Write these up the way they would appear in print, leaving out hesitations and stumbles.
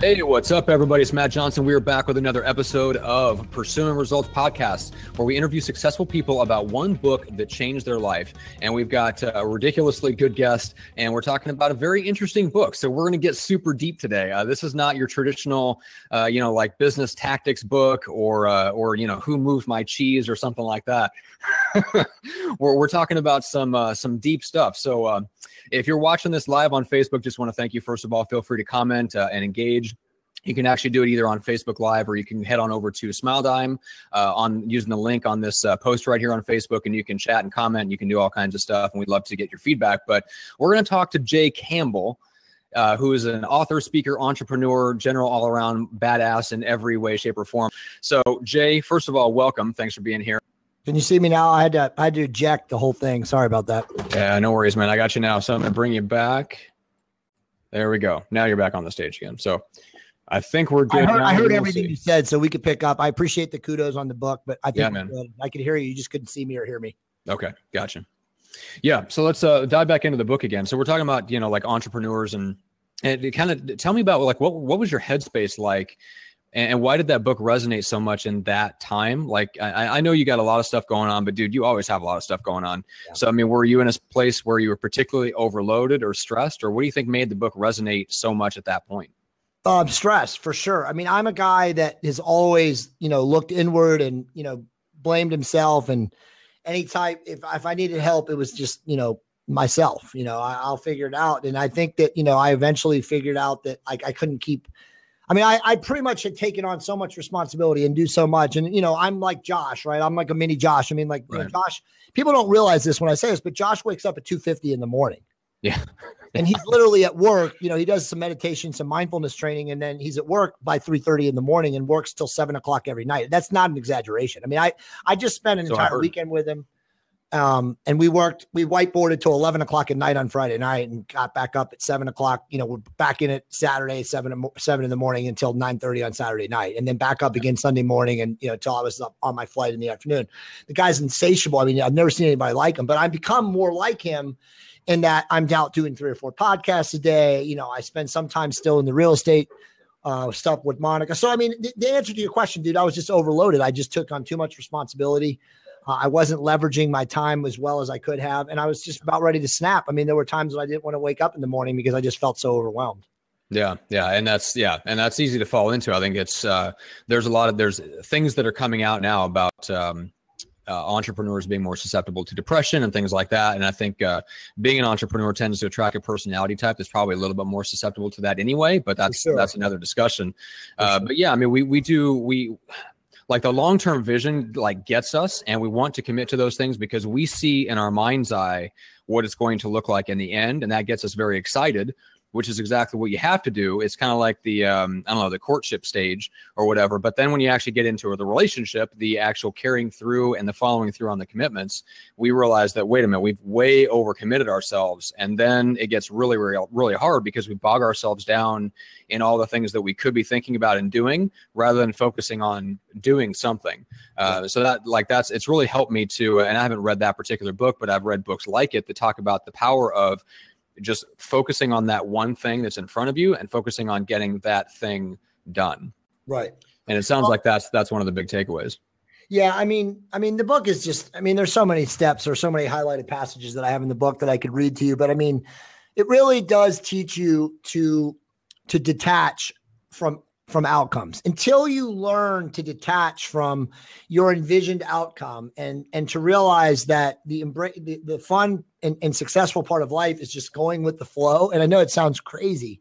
Hey, what's up, everybody? It's Matt Johnson. We are back with another episode of Pursuing Results Podcast, where we interview successful people about one book that changed their life. And we've got a ridiculously good guest, and we're talking about a very interesting book. So we're going to get super deep today. This is not your traditional, like business tactics book or who moved my cheese or something like that. We're talking about some deep stuff. So if you're watching this live on Facebook, just want to thank you. First of all, feel free to comment and engage. You can actually do it either on Facebook Live, or you can head on over to Smile Dime on using the link on this post right here on Facebook, and you can chat and comment. And you can do all kinds of stuff, and we'd love to get your feedback. But we're going to talk to Jay Campbell, who is an author, speaker, entrepreneur, general all-around badass in every way, shape, or form. So, Jay, first of all, welcome. Thanks for being here. Can you see me now? I had to eject the whole thing. Sorry about that. Yeah, no worries, man. I got you now. So I'm going to bring you back. There we go. Now you're back on the stage again. So I think we're good. I heard everything you said, so we could pick up. I appreciate the kudos on the book, but I think I could hear you. You just couldn't see me or hear me. Okay. Gotcha. Yeah. So let's dive back into the book again. So we're talking about, like entrepreneurs and kind of tell me about like, what was your headspace like? And why did that book resonate so much in that time? Like, I know you got a lot of stuff going on, but dude, you always have a lot of stuff going on. Yeah. So, I mean, were you in a place where you were particularly overloaded or stressed, or what do you think made the book resonate so much at that point? Stress for sure. I mean, I'm a guy that has always, looked inward and, blamed himself, and any type, if I needed help, it was just, myself, I'll figure it out. And I think that, I eventually figured out that I couldn't keep, I pretty much had taken on so much responsibility and do so much. And, I'm like Josh, right? I'm like a mini Josh. Right. Josh, people don't realize this when I say this, but Josh wakes up at 2:50 in the morning. Yeah. And he's literally at work. He does some meditation, some mindfulness training, and then he's at work by 3:30 in the morning and works till 7 o'clock every night. That's not an exaggeration. I just spent an entire weekend with him. And we whiteboarded till 11 o'clock at night on Friday night and got back up at 7 o'clock. We're back in it Saturday, seven in the morning until 9:30 on Saturday night, and then back up again Sunday morning. And, till I was up on my flight in the afternoon. The guy's insatiable. I've never seen anybody like him, but I've become more like him in that I'm out doing 3 or 4 podcasts a day. I spend some time still in the real estate stuff with Monica. So, the answer to your question, dude, I was just overloaded. I just took on too much responsibility. I wasn't leveraging my time as well as I could have. And I was just about ready to snap. There were times when I didn't want to wake up in the morning because I just felt so overwhelmed. Yeah. Yeah. And that's easy to fall into. I think it's, there's things that are coming out now about, entrepreneurs being more susceptible to depression and things like that. And I think being an entrepreneur tends to attract a personality type that's probably a little bit more susceptible to that anyway, but that's another discussion. But yeah, like the long-term vision gets us, and we want to commit to those things because we see in our mind's eye what it's going to look like in the end. And that gets us very excited, which is exactly what you have to do. It's kind of like the, the courtship stage or whatever. But then when you actually get into the relationship, the actual carrying through and the following through on the commitments, we realize that, wait a minute, we've way overcommitted ourselves. And then it gets really, really, really hard because we bog ourselves down in all the things that we could be thinking about and doing rather than focusing on doing something. It's really helped me to, and I haven't read that particular book, but I've read books like it that talk about the power of just focusing on that one thing that's in front of you and focusing on getting that thing done. Right. And it sounds like that's one of the big takeaways. Yeah. The book is just, there's so many steps or so many highlighted passages that I have in the book that I could read to you, but it really does teach you to detach from outcomes until you learn to detach from your envisioned outcome and to realize that the fun and successful part of life is just going with the flow. And I know it sounds crazy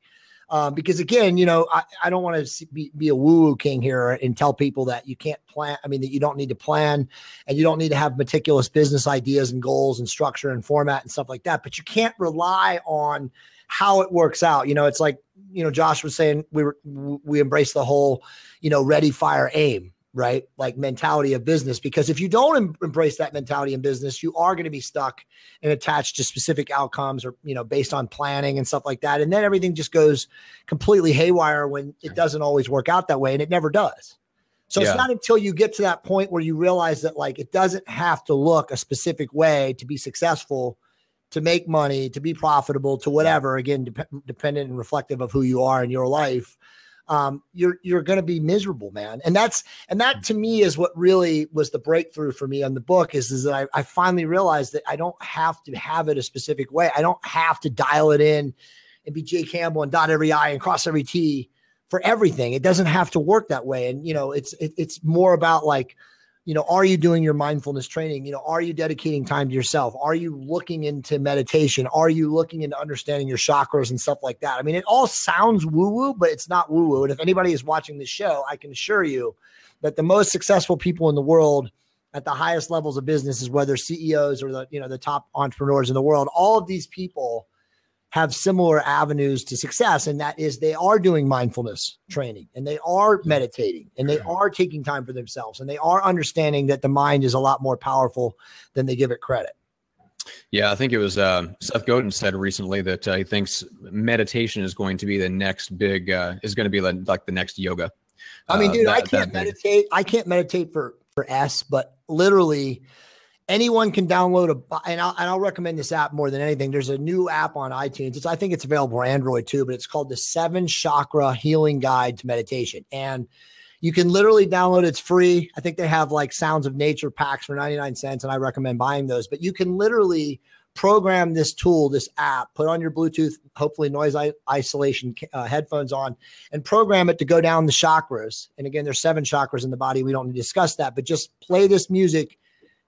because again, I don't want to be a woo-woo king here and tell people that you can't plan. That you don't need to plan and you don't need to have meticulous business ideas and goals and structure and format and stuff like that, but you can't rely on how it works out. It's like, Josh was saying we embrace the whole, ready, fire, aim, right? Like mentality of business, because if you don't embrace that mentality in business, you are going to be stuck and attached to specific outcomes or, based on planning and stuff like that. And then everything just goes completely haywire when it doesn't always work out that way. And it never does. So It's not until you get to that point where you realize that it doesn't have to look a specific way to be successful, to make money, to be profitable, to whatever, again, dependent and reflective of who you are in your life. you're going to be miserable, man. And that to me is what really was the breakthrough for me on the book is that I finally realized that I don't have to have it a specific way. I don't have to dial it in and be Jay Campbell and dot every I and cross every T for everything. It doesn't have to work that way. And, you know, it's more about like, you know, are you doing your mindfulness training? You know, are you dedicating time to yourself? Are you looking into meditation? Are you looking into understanding your chakras and stuff like that? I mean, it all sounds woo-woo, but it's not woo-woo. And if anybody is watching this show, I can assure you that the most successful people in the world at the highest levels of businesses, whether CEOs or the top entrepreneurs in the world, all of these people have similar avenues to success. And that is, they are doing mindfulness training, and they are meditating, and they are taking time for themselves, and they are understanding that the mind is a lot more powerful than they give it credit. Yeah. I think it was Seth Godin said recently that he thinks meditation is going to be the next big, is going to be like the next yoga. I mean, dude, I can't meditate for, but literally anyone can download and I'll recommend this app more than anything. There's a new app on iTunes. I think it's available on Android too, but it's called the Seven Chakra Healing Guide to Meditation. And you can literally download it. It's free. I think they have like Sounds of Nature packs for 99 cents. And I recommend buying those, but you can literally program this tool, this app, put on your Bluetooth, hopefully noise isolation headphones on, and program it to go down the chakras. And again, there's seven chakras in the body. We don't need to discuss that, but just play this music.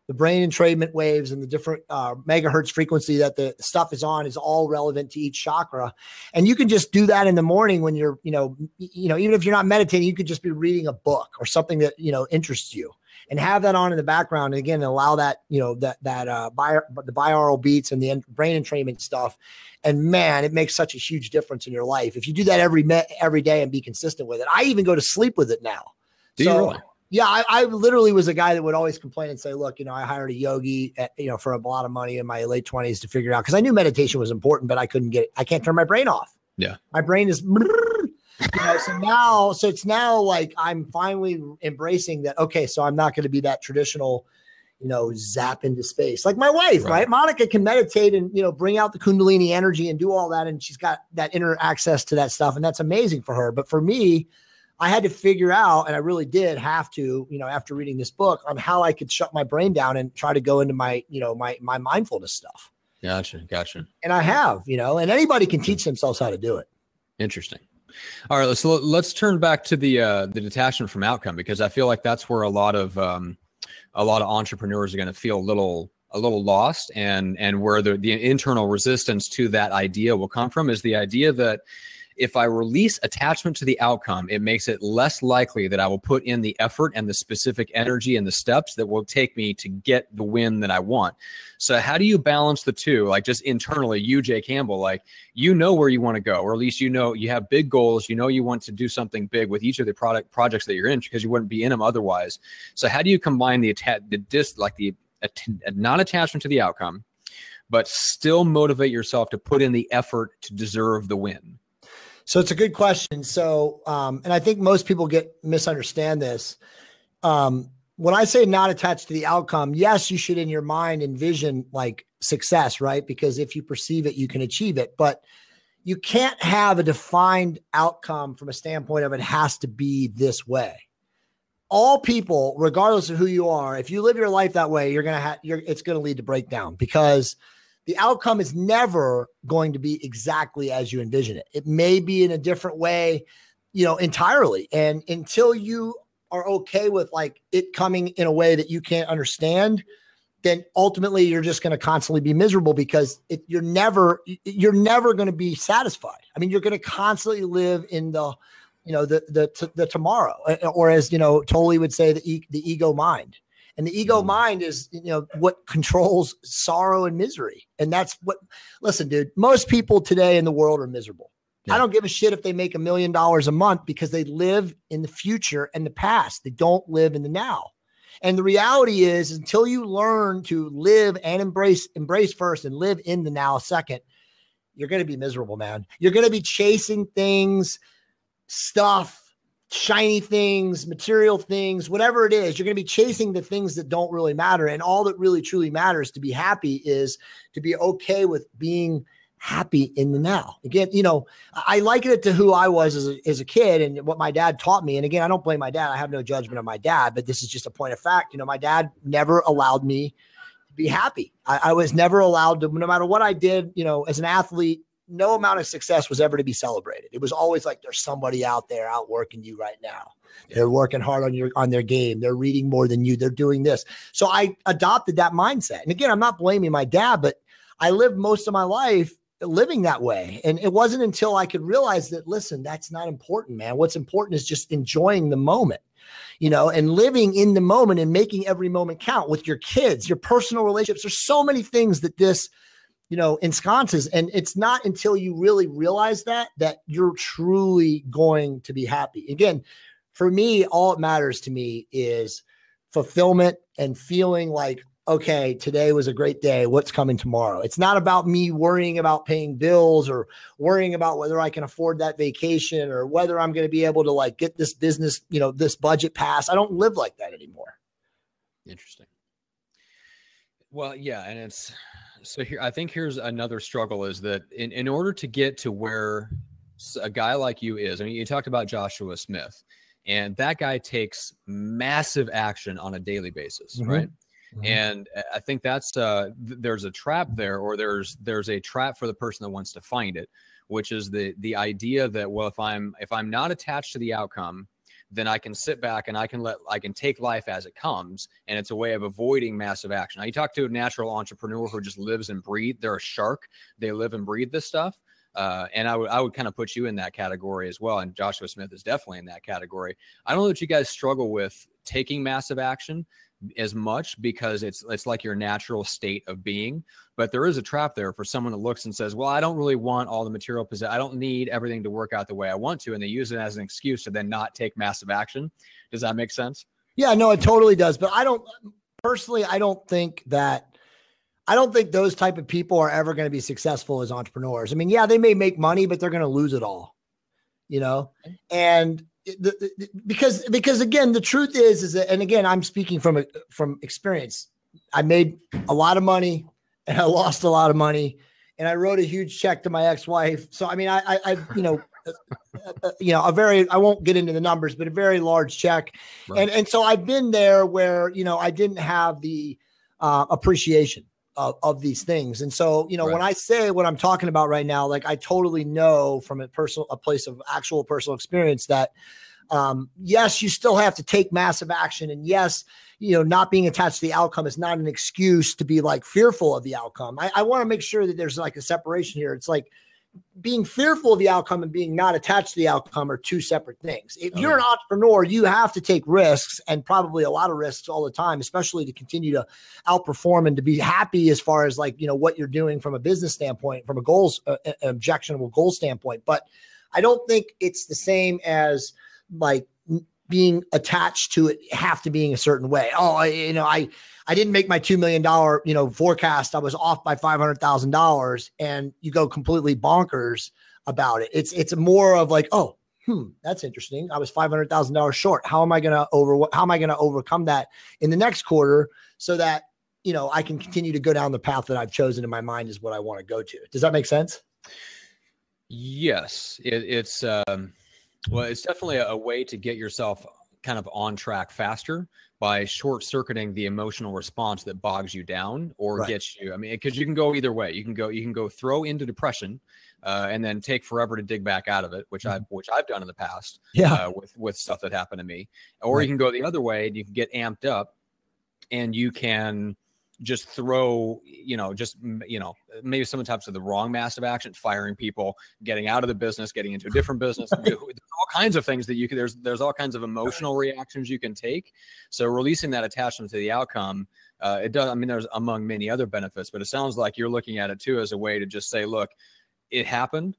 The brain entrainment waves and the different megahertz frequency that the stuff is on is all relevant to each chakra. And you can just do that in the morning when you're, even if you're not meditating, you could just be reading a book or something that, interests you, and have that on in the background. And again, allow that, the binaural beats and the brain entrainment stuff. And man, it makes such a huge difference in your life. If you do that every day and be consistent with it. I even go to sleep with it now. Do you really? Yeah, I literally was a guy that would always complain and say, look, I hired a yogi for a lot of money in my late 20s to figure out, because I knew meditation was important, but I can't turn my brain off. Yeah. My brain is, so it's now like I'm finally embracing that. Okay, so I'm not going to be that traditional, zap into space. Like my wife, right? Monica can meditate and, bring out the Kundalini energy and do all that. And she's got that inner access to that stuff. And that's amazing for her. But for me, I had to figure out, and I really did have to, after reading this book, on how I could shut my brain down and try to go into my, my mindfulness stuff. Gotcha. And I have, and anybody can teach themselves how to do it. Interesting. All right. So let's turn back to the detachment from outcome, because I feel like that's where a lot of entrepreneurs are going to feel a little lost, and where the internal resistance to that idea will come from is the idea that if I release attachment to the outcome, it makes it less likely that I will put in the effort and the specific energy and the steps that will take me to get the win that I want. So how do you balance the two? Like just internally, you, Jay Campbell, like, where you want to go, or at least, you have big goals, you want to do something big with each of the projects that you're in, because you wouldn't be in them otherwise. So how do you combine the non-attachment to the outcome, but still motivate yourself to put in the effort to deserve the win? So it's a good question. So, and I think most people misunderstand this. When I say not attached to the outcome, yes, you should in your mind envision like success, right? Because if you perceive it, you can achieve it, but you can't have a defined outcome from a standpoint of it has to be this way. All people, regardless of who you are, if you live your life that way, it's going to lead to breakdown, because the outcome is never going to be exactly as you envision it. It may be in a different way, entirely. And until you are okay with like it coming in a way that you can't understand, then ultimately you're just going to constantly be miserable, because you're never going to be satisfied. I mean, you're going to constantly live in the tomorrow, or as, Tolle would say, the ego mind. And the ego mind is, what controls sorrow and misery. And that's listen, dude, most people today in the world are miserable. Yeah. I don't give a shit if they make $1 million a month, because they live in the future and the past. They don't live in the now. And the reality is, until you learn to live and embrace first and live in the now second, you're going to be miserable, man. You're going to be chasing things, stuff, shiny things, material things, whatever it is. You're going to be chasing the things that don't really matter. And all that really truly matters to be happy is to be okay with being happy in the now. Again, you know, I liken it to who I was as a kid and what my dad taught me. And again, I don't blame my dad. I have no judgment on my dad, but this is just a point of fact. You know, my dad never allowed me to be happy. I was never allowed to, no matter what I did, you know, as an athlete, no amount of success was ever to be celebrated. It was always like, there's somebody out there outworking you right now. They're working hard on their game. They're reading more than you. They're doing this. So I adopted that mindset. And again, I'm not blaming my dad, but I lived most of my life living that way. And it wasn't until I could realize that, listen, that's not important, man. What's important is just enjoying the moment, you know, and living in the moment and making every moment count with your kids, your personal relationships. There's so many things that this, you know, ensconces. And it's not until you really realize that, that you're truly going to be happy. Again, for me, all it matters to me is fulfillment and feeling like, okay, today was a great day. What's coming tomorrow? It's not about me worrying about paying bills or worrying about whether I can afford that vacation or whether I'm going to be able to like get this business, you know, this budget passed. I don't live like that anymore. Interesting. Well, yeah. And it's, so here, I think here's another struggle is that in order to get to where a guy like you is, I mean, you talked about Joshua Smith, and that guy takes massive action on a daily basis, mm-hmm. right? Mm-hmm. And I think that's, there's a trap there, or there's a trap for the person that wants to find it, which is the idea that, well, if I'm not attached to the outcome, then I can sit back and I can take life as it comes. And it's a way of avoiding massive action. Now, you talk to a natural entrepreneur who just lives and breathes. They're a shark. They live and breathe this stuff. And I would kind of put you in that category as well. And Joshua Smith is definitely in that category. I don't know that you guys struggle with taking massive action as much because it's like your natural state of being, but there is a trap there for someone that looks and says, well, I don't really want all the material possessions. I don't need everything to work out the way I want to. And they use it as an excuse to then not take massive action. Does that make sense? Yeah, no, it totally does. But I don't think those type of people are ever going to be successful as entrepreneurs. I mean, yeah, they may make money, but they're going to lose it all, you know? And because again, the truth is that, and again, I'm speaking from experience. I made a lot of money and I lost a lot of money and I wrote a huge check to my ex-wife. So, I mean, I won't get into the numbers, but a very large check. Right. And so I've been there where, you know, I didn't have the appreciation of these things. And so, you know, right. When I say what I'm talking about right now, like I totally know from a place of actual personal experience that, yes, you still have to take massive action. And yes, you know, not being attached to the outcome is not an excuse to be like fearful of the outcome. I want to make sure that there's like a separation here. It's like being fearful of the outcome and being not attached to the outcome are two separate things. If you're an entrepreneur, you have to take risks and probably a lot of risks all the time, especially to continue to outperform and to be happy as far as like, you know, what you're doing from a business standpoint, from a goals, objectionable goal standpoint. But I don't think it's the same as like being attached to it, have to being a certain way. Oh, I didn't make my $2 million, you know, forecast. I was off by $500,000 and you go completely bonkers about it. It's more of like, oh, that's interesting. I was $500,000 short. How am I going to overcome that in the next quarter so that, you know, I can continue to go down the path that I've chosen in my mind is what I want to go to. Does that make sense? Yes. Well, it's definitely a way to get yourself kind of on track faster by short circuiting the emotional response that bogs you down or gets you. I mean, because you can go either way. You can go throw into depression and then take forever to dig back out of it, which I've done in the past. Yeah. With stuff that happened to me, or you can go the other way and you can get amped up and you can just throw, maybe sometimes to the wrong massive action, firing people, getting out of the business, getting into a different business, there's all kinds of things that you can, there's all kinds of emotional reactions you can take. So releasing that attachment to the outcome, it does. I mean, there's among many other benefits, but it sounds like you're looking at it too, as a way to just say, look, it happened.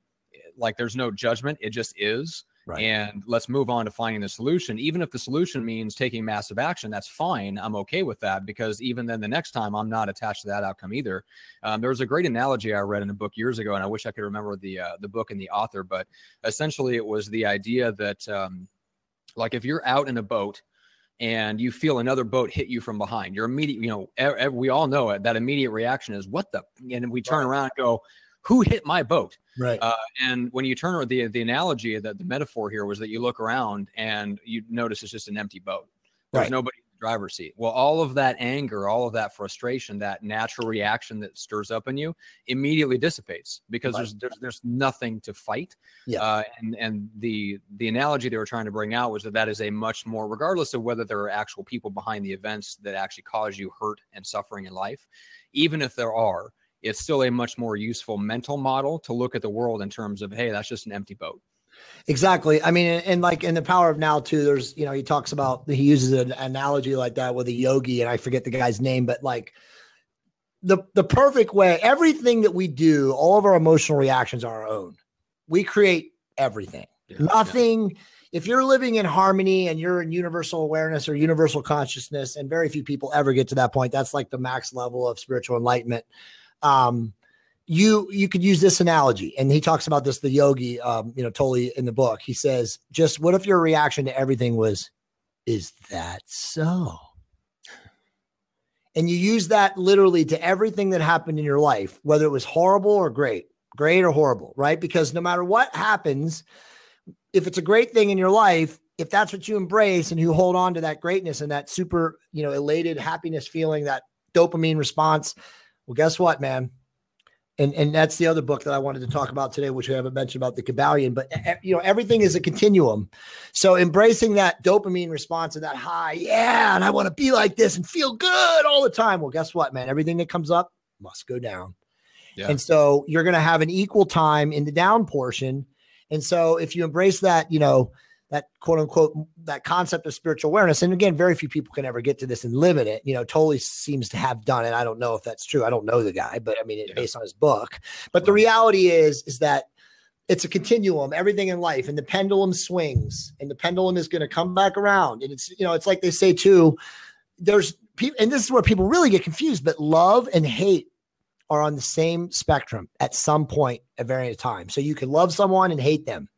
Like there's no judgment. It just is. Right. And let's move on to finding the solution. Even if the solution means taking massive action, that's fine. I'm okay with that because even then the next time I'm not attached to that outcome either. There was a great analogy I read in a book years ago, and I wish I could remember the book and the author, but essentially it was the idea that like if you're out in a boat and you feel another boat hit you from behind, your immediate, we all know it, that immediate reaction is what the, and we turn around and go, who hit my boat? Right. And when you turn around, the analogy, the metaphor here was that you look around and you notice it's just an empty boat. There's nobody in the driver's seat. Well, all of that anger, all of that frustration, that natural reaction that stirs up in you immediately dissipates because there's nothing to fight. Yeah. And the analogy they were trying to bring out was that is a much more, regardless of whether there are actual people behind the events that actually cause you hurt and suffering in life, even if there are, it's still a much more useful mental model to look at the world in terms of, hey, that's just an empty boat. Exactly. I mean, and like in The Power of Now too, there's, you know, he talks about, he uses an analogy like that with a yogi, and I forget the guy's name, but like the perfect way, everything that we do, all of our emotional reactions are our own. We create everything, nothing. Yeah. If you're living in harmony and you're in universal awareness or universal consciousness, and very few people ever get to that point, that's like the max level of spiritual enlightenment. You could use this analogy, and he talks about this, the yogi, you know, Tolle in the book, he says, just what if your reaction to everything was, is that so? And you use that literally to everything that happened in your life, whether it was horrible or great or horrible, right? Because no matter what happens, if it's a great thing in your life, if that's what you embrace and you hold on to that greatness and that super, you know, elated happiness feeling, that dopamine response, well, guess what, man? And that's the other book that I wanted to talk about today, which we haven't mentioned, about the Kybalion. But, you know, everything is a continuum. So embracing that dopamine response and that high, yeah, and I want to be like this and feel good all the time. Well, guess what, man? Everything that comes up must go down. Yeah. And so you're going to have an equal time in the down portion. And so if you embrace that, you know, that quote unquote, that concept of spiritual awareness. And again, very few people can ever get to this and live in it. You know, Tolle seems to have done it. I don't know if that's true. I don't know the guy, but I mean, it's based on his book. But the reality is that it's a continuum, everything in life, and the pendulum swings, and the pendulum is going to come back around. And it's, you know, it's like they say too, there's people, and this is where people really get confused, but love and hate are on the same spectrum at some point at various times. So you can love someone and hate them,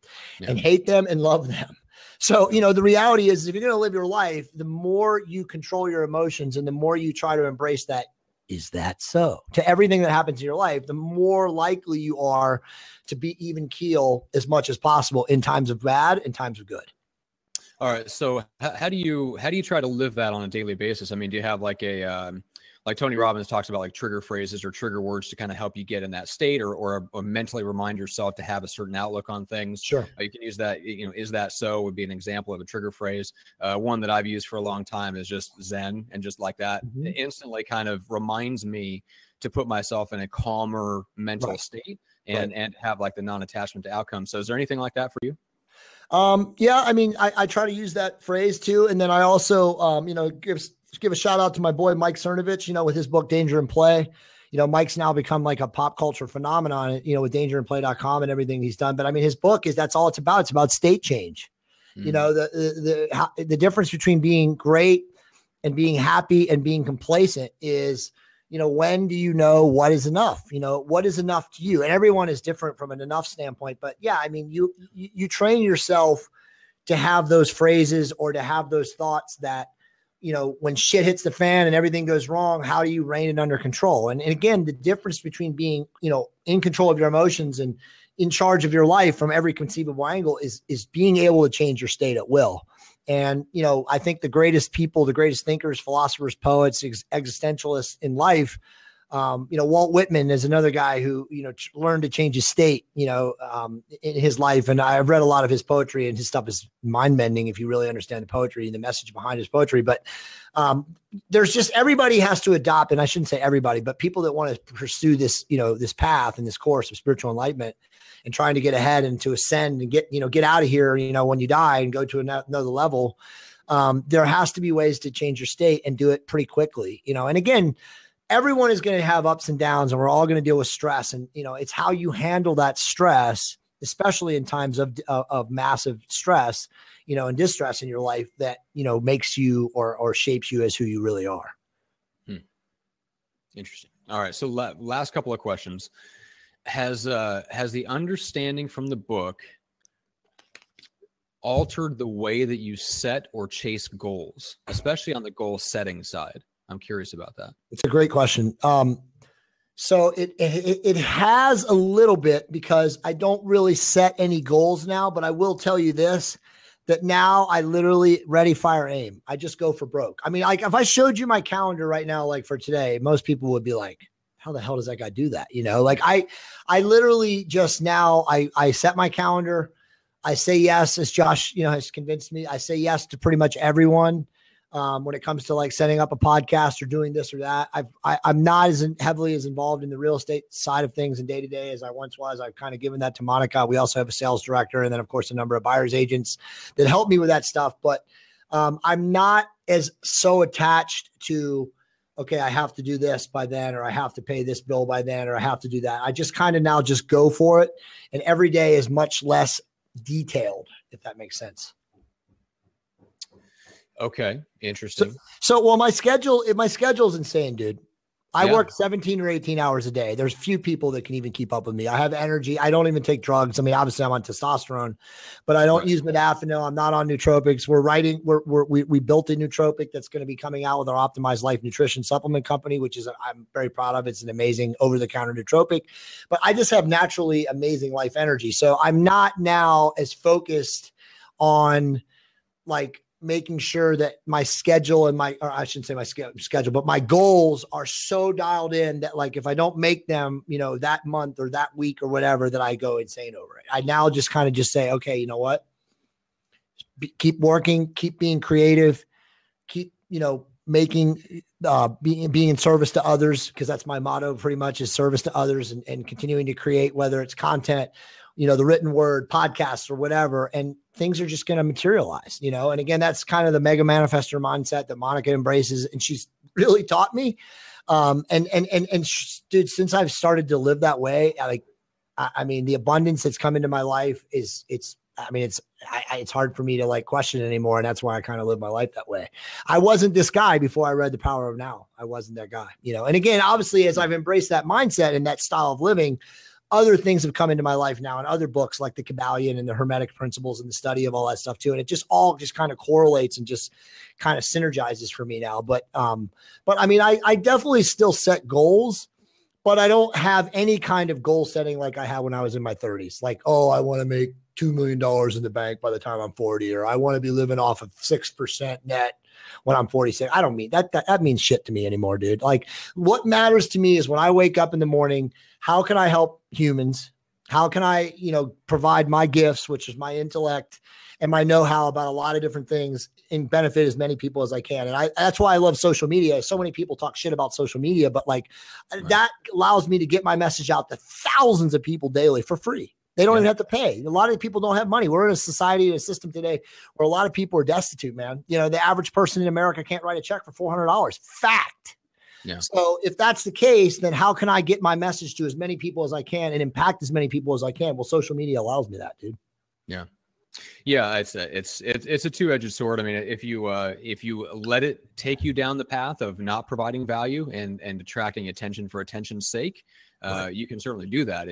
and hate them and love them. So, you know, the reality is if you're going to live your life, the more you control your emotions and the more you try to embrace that, is that so? To everything that happens in your life, the more likely you are to be even keel as much as possible in times of bad and times of good. All right. So how do you try to live that on a daily basis? I mean, do you have like a, like Tony Robbins talks about like trigger phrases or trigger words to kind of help you get in that state, or mentally remind yourself to have a certain outlook on things. Sure. You can use that, you know, is that so would be an example of a trigger phrase. One that I've used for a long time is just Zen, and just like that. Mm-hmm. It instantly kind of reminds me to put myself in a calmer mental state and have like the non-attachment to outcomes. So is there anything like that for you? Yeah. I mean, I try to use that phrase too. And then I also, you know, give a shout out to my boy, Mike Cernovich, you know, with his book, Danger and Play. You know, Mike's now become like a pop culture phenomenon, you know, with dangerandplay.com and everything he's done. But I mean, his book is, that's all it's about. It's about state change. Mm. You know, the difference between being great and being happy and being complacent is, you know, when do you know what is enough? You know, what is enough to you? And everyone is different from an enough standpoint. But yeah, I mean, you train yourself to have those phrases or to have those thoughts that, you know, when shit hits the fan and everything goes wrong, how do you rein it under control? And again, the difference between being, you know, in control of your emotions and in charge of your life from every conceivable angle is being able to change your state at will. And, you know, I think the greatest people, the greatest thinkers, philosophers, poets, existentialists in life, you know, Walt Whitman is another guy who, you know, learned to change his state, you know, in his life. And I've read a lot of his poetry, and his stuff is mind bending if you really understand the poetry and the message behind his poetry. But there's just, everybody has to adopt, and I shouldn't say everybody, but people that want to pursue this, you know, this path and this course of spiritual enlightenment and trying to get ahead and to ascend and get, you know, get out of here, you know, when you die and go to another level. There has to be ways to change your state and do it pretty quickly, you know, and again, everyone is going to have ups and downs, and we're all going to deal with stress. And, you know, it's how you handle that stress, especially in times of massive stress, you know, and distress in your life that, you know, makes you or shapes you as who you really are. Hmm. Interesting. All right. So last couple of questions. Has the understanding from the book altered the way that you set or chase goals, especially on the goal setting side? I'm curious about that. It's a great question. So it has a little bit, because I don't really set any goals now, but I will tell you this, that now I literally ready, fire, aim. I just go for broke. I mean, like if I showed you my calendar right now, like for today, most people would be like, how the hell does that guy do that? You know, like I literally just now I set my calendar. I say yes, as Josh, you know, has convinced me. I say yes to pretty much everyone. When it comes to like setting up a podcast or doing this or that, I'm not as heavily as involved in the real estate side of things and day to day as I once was. I've kind of given that to Monica. We also have a sales director, and then of course a number of buyers agents that help me with that stuff. But I'm not as so attached to, okay, I have to do this by then, or I have to pay this bill by then, or I have to do that. I just kind of now just go for it, and every day is much less detailed, if that makes sense. Okay. Interesting. So well, my schedule's insane, dude. I work 17 or 18 hours a day. There's few people that can even keep up with me. I have energy. I don't even take drugs. I mean, obviously I'm on testosterone, but I don't use modafinil. I'm not on nootropics. We're writing, we built a nootropic that's going to be coming out with our Optimized Life Nutrition Supplement Company, which is, I'm very proud of. It's an amazing over-the-counter nootropic, but I just have naturally amazing life energy. So I'm not now as focused on like making sure that my schedule and my, or I shouldn't say my schedule, but my goals are so dialed in that like, if I don't make them, you know, that month or that week or whatever, that I go insane over it. I now just kind of just say, okay, you know what, keep working, keep being creative, keep, you know, making, being in service to others. Cause that's my motto pretty much, is service to others, and continuing to create, whether it's content, you know, the written word, podcasts or whatever, and things are just going to materialize, you know? And again, that's kind of the mega manifestor mindset that Monica embraces. And she's really taught me. Dude, since I've started to live that way, I mean, the abundance that's come into my life it's hard for me to like question anymore. And that's why I kind of live my life that way. I wasn't this guy before I read The Power of Now. I wasn't that guy, you know? And again, obviously, as I've embraced that mindset and that style of living, other things have come into my life now, and other books like the Kybalion and the Hermetic Principles and the study of all that stuff too. And it just all just kind of correlates and just kind of synergizes for me now. But I mean, I definitely still set goals, but I don't have any kind of goal setting like I had when I was in my 30s. Like, oh, I want to make $2 million in the bank by the time I'm 40, or I want to be living off of 6% net when I'm 46. I don't mean that means shit to me anymore, dude. Like what matters to me is when I wake up in the morning, how can I help humans? How can I, you know, provide my gifts, which is my intellect and my know-how about a lot of different things, and benefit as many people as I can. And that's why I love social media. So many people talk shit about social media, but like that allows me to get my message out to thousands of people daily for free. They don't even have to pay. A lot of people don't have money. We're in a society and a system today where a lot of people are destitute, man. You know, the average person in America can't write a check for $400. Fact. Yeah. So if that's the case, then how can I get my message to as many people as I can and impact as many people as I can? Well, social media allows me that, dude. Yeah. Yeah. It's a two-edged sword. I mean, if you let it take you down the path of not providing value and attracting attention for attention's sake, you can certainly do that.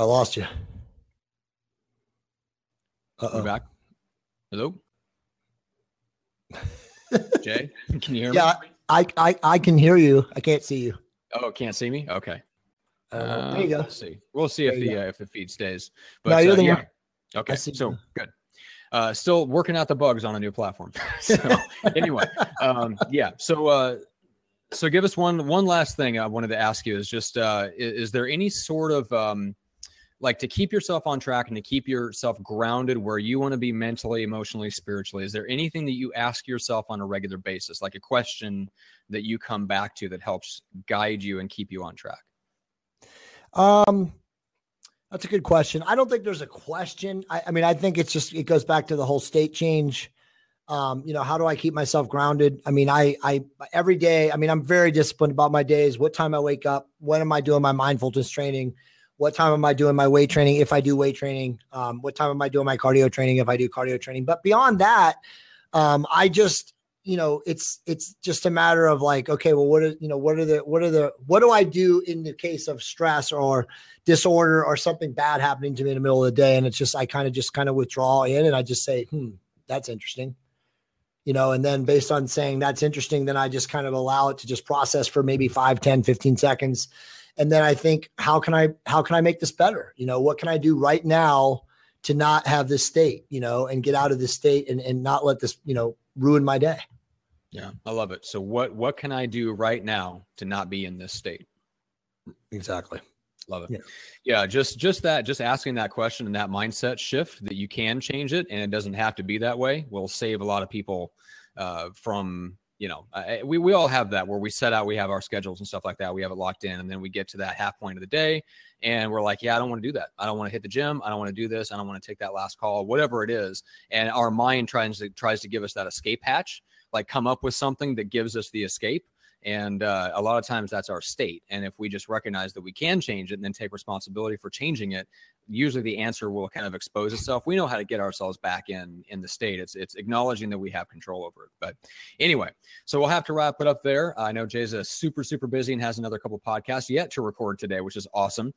I lost you. Uh-oh. We're back. Hello? Jay, can you hear me? Yeah, I can hear you. I can't see you. Oh, can't see me? Okay. There you go. We'll see if the feed stays. But no, you're the one. Okay, so good. Still working out the bugs on a new platform. So anyway, so give us one last thing I wanted to ask you is just is there any sort of like to keep yourself on track and to keep yourself grounded where you want to be mentally, emotionally, spiritually, is there anything that you ask yourself on a regular basis, like a question that you come back to that helps guide you and keep you on track? That's a good question. I don't think there's a question. I mean, I think it's just, it goes back to the whole state change. You know, how do I keep myself grounded? I mean, I every day, I mean, I'm very disciplined about my days, what time I wake up, when am I doing my mindfulness training? What time am I doing my weight training? If I do weight training, what time am I doing my cardio training? If I do cardio training, but beyond that, I just, you know, it's just a matter of like, okay, well, what do I do in the case of stress or disorder or something bad happening to me in the middle of the day? And it's just, I kind of withdraw in and I just say, that's interesting. you know, and then based on saying that's interesting, then I just kind of allow it to just process for maybe 5, 10, 15 seconds. And then I think, how can I make this better? You know, what can I do right now to not have this state, you know, and get out of this state and not let this, you know, ruin my day. Yeah. I love it. So what can I do right now to not be in this state? Exactly. Love it. Yeah. Just asking that question and that mindset shift that you can change it and it doesn't have to be that way will save a lot of people from, you know, we all have that where we set out, we have our schedules and stuff like that. We have it locked in and then we get to that half point of the day and we're like, yeah, I don't want to do that. I don't want to hit the gym. I don't want to do this. I don't want to take that last call, whatever it is. And our mind tries to give us that escape hatch, like come up with something that gives us the escape. And a lot of times that's our state. And if we just recognize that we can change it and then take responsibility for changing it, usually the answer will kind of expose itself. We know how to get ourselves back in the state. It's acknowledging that we have control over it. But anyway, so we'll have to wrap it up there. I know Jay's super busy and has another couple podcasts yet to record today, which is awesome.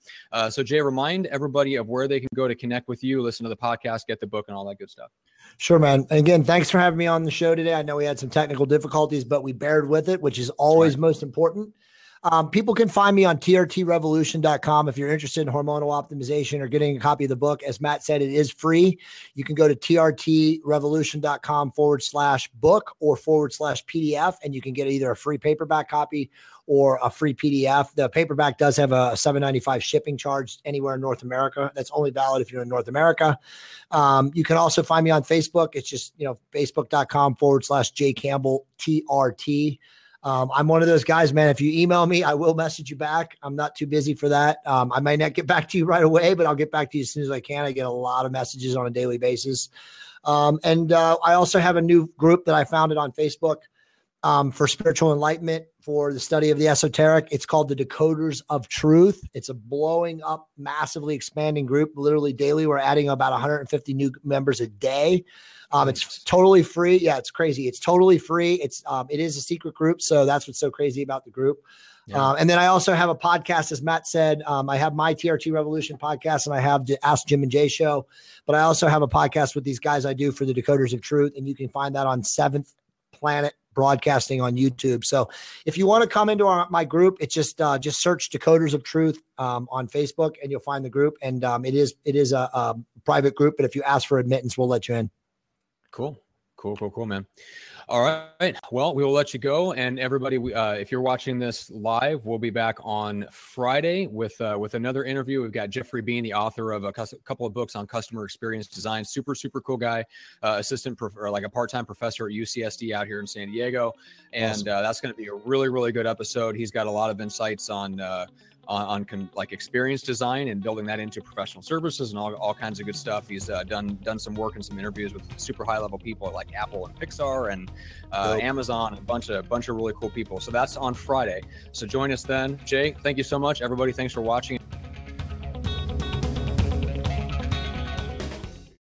So Jay, remind everybody of where they can go to connect with you, listen to the podcast, get the book and all that good stuff. Sure, man. And again, thanks for having me on the show today. I know we had some technical difficulties, but we bared with it, which is always most important. People can find me on trtrevolution.com. If you're interested in hormonal optimization or getting a copy of the book, as Matt said, it is free. You can go to trtrevolution.com/book or /PDF, and you can get either a free paperback copy or a free PDF. The paperback does have a $7.95 shipping charge anywhere in North America. That's only valid if you're in North America. You can also find me on Facebook. It's just, you know, facebook.com/JayCampbellTRT. I'm one of those guys, man. If you email me, I will message you back. I'm not too busy for that. I might not get back to you right away, but I'll get back to you as soon as I can. I get a lot of messages on a daily basis. And I also have a new group that I founded on Facebook for spiritual enlightenment, for the study of the esoteric. It's called the Decoders of Truth. It's a blowing up, massively expanding group. Literally daily, we're adding about 150 new members a day. It's totally free. Yeah, it's crazy. It's totally free. It is a secret group. So that's what's so crazy about the group. Yeah. And then I also have a podcast, as Matt said. I have my TRT Revolution podcast and I have the Ask Jim and Jay show. But I also have a podcast with these guys I do for the Decoders of Truth. And you can find that on Seventh Planet Broadcasting on YouTube. So if you want to come into my group, it's just search Decoders of Truth on Facebook and you'll find the group. And it is a private group. But if you ask for admittance, we'll let you in. Cool, man. All right. Well, we will let you go. And everybody, if you're watching this live, we'll be back on Friday with another interview. We've got Jeffrey Bean, the author of a couple of books on customer experience design. Super cool guy, like a part-time professor at UCSD out here in San Diego. And awesome. That's going to be a really good episode. He's got a lot of insights on experience design and building that into professional services and all kinds of good stuff. He's done some work and some interviews with super high level people like Apple and Pixar and Amazon, and a bunch of really cool people. So that's on Friday. So join us then. Jay, thank you so much. Everybody, thanks for watching.